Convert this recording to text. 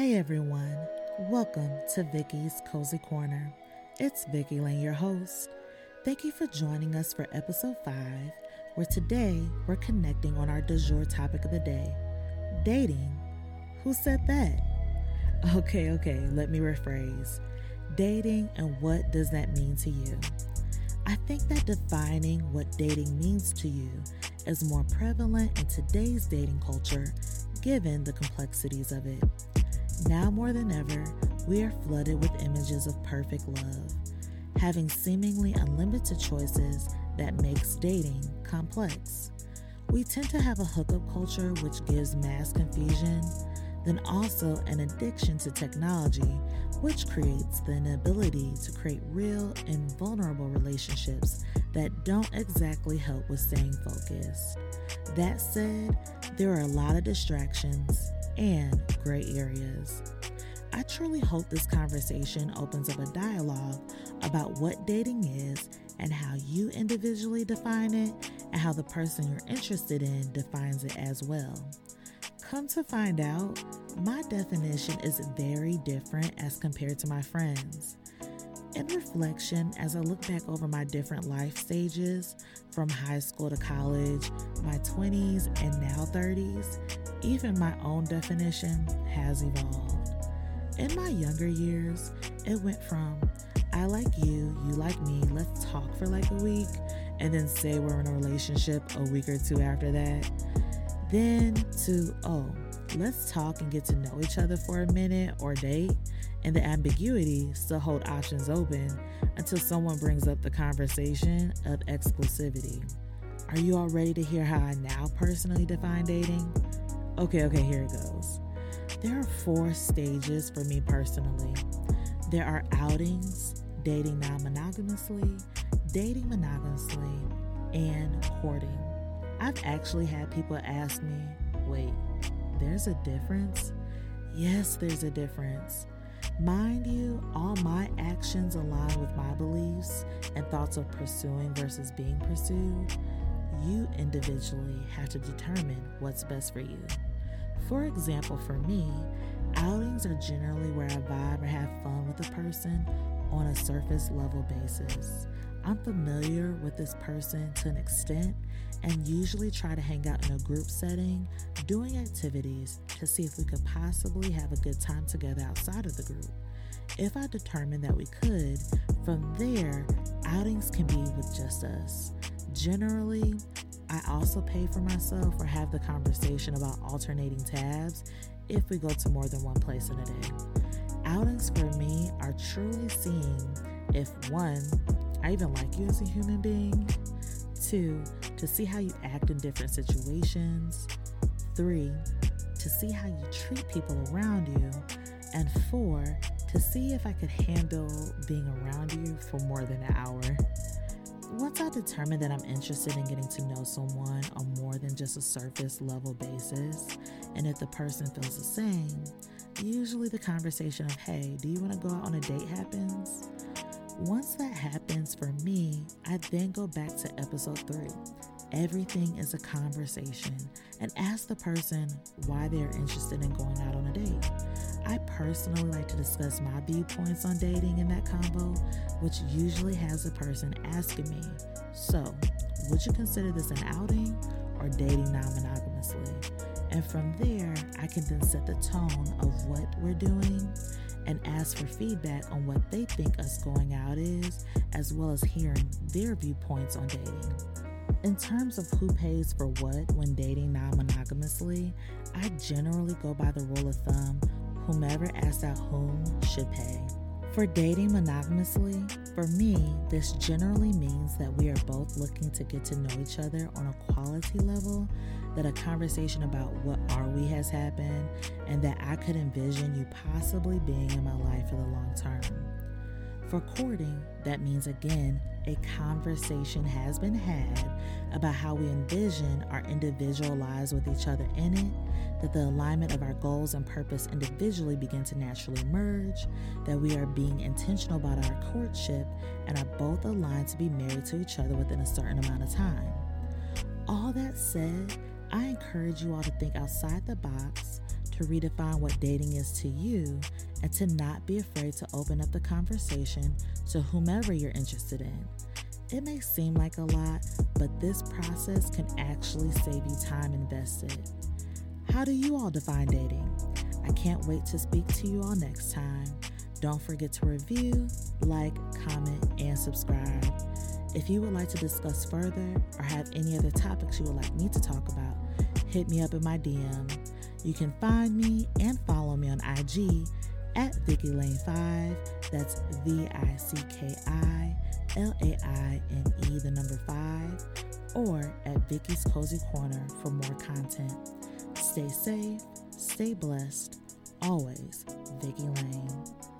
Hey everyone, welcome to Vicky's Cozy Corner. It's Vicky Lane, your host. Thank you for joining us for episode 5, where today we're connecting on our du jour topic of the day, dating. Who said that? Okay, let me rephrase. Dating and what does that mean to you? I think that defining what dating means to you is more prevalent in today's dating culture, given the complexities of it. Now more than ever, we are flooded with images of perfect love, having seemingly unlimited choices that makes dating complex. We tend to have a hookup culture which gives mass confusion, then also an addiction to technology, which creates the inability to create real and vulnerable relationships that don't exactly help with staying focused. That said, there are a lot of distractions and gray areas. I truly hope this conversation opens up a dialogue about what dating is and how you individually define it and how the person you're interested in defines it as well. Come to find out, my definition is very different as compared to my friends. In reflection, as I look back over my different life stages, from high school to college, my 20s and now 30s, even my own definition has evolved. In my younger years, it went from, I like you, you like me, let's talk for like a week, and then say we're in a relationship a week or two after that. Then to, let's talk and get to know each other for a minute or date, and the ambiguity still hold options open until someone brings up the conversation of exclusivity. Are you all ready to hear how I now personally define dating? Okay, here it goes. There are 4 stages for me personally. There are outings, dating non-monogamously, dating monogamously, and courting. I've actually had people ask me, wait, there's a difference? Yes, there's a difference. Mind you, all my actions align with my beliefs and thoughts of pursuing versus being pursued. You individually have to determine what's best for you. For example, for me, outings are generally where I vibe or have fun with a person on a surface level basis. I'm familiar with this person to an extent and usually try to hang out in a group setting, doing activities to see if we could possibly have a good time together outside of the group. If I determine that we could, from there, outings can be with just us. Generally, I also pay for myself or have the conversation about alternating tabs if we go to more than one place in a day. Outings for me are truly seeing if 1, I even like you as a human being, 2, to see how you act in different situations, 3, to see how you treat people around you, and 4, to see if I could handle being around you for more than an hour. Once I determine that I'm interested in getting to know someone on more than just a surface level basis, and if the person feels the same, usually the conversation of, hey, do you want to go out on a date happens? Once that happens for me, I then go back to episode 3. Everything is a conversation and ask the person why they are interested in going out on a date. I personally like to discuss my viewpoints on dating in that combo, which usually has the person asking me, so would you consider this an outing or dating non-monogamously? And from there, I can then set the tone of what we're doing and ask for feedback on what they think us going out is, as well as hearing their viewpoints on dating. In terms of who pays for what when dating non-monogamously, I generally go by the rule of thumb, whomever asks out whom should pay. For dating monogamously, for me, this generally means that we are both looking to get to know each other on a quality level, that a conversation about what are we has happened, and that I could envision you possibly being in my life for the long term. For courting, that means again, a conversation has been had about how we envision our individual lives with each other in it, that the alignment of our goals and purpose individually begin to naturally merge, that we are being intentional about our courtship and are both aligned to be married to each other within a certain amount of time. All that said, I encourage you all to think outside the box, can redefine what dating is to you and to not be afraid to open up the conversation to whomever you're interested in. It may seem like a lot, but this process can actually save you time invested. How do you all define dating? I can't wait to speak to you all next time. Don't forget to review, like, comment, and subscribe. If you would like to discuss further or have any other topics you would like me to talk about, hit me up in my DM. You can find me and follow me on IG at VickyLane5. That's VickyLaine, the number 5, or at Vicky's Cozy Corner for more content. Stay safe, stay blessed, always Vicky Lane.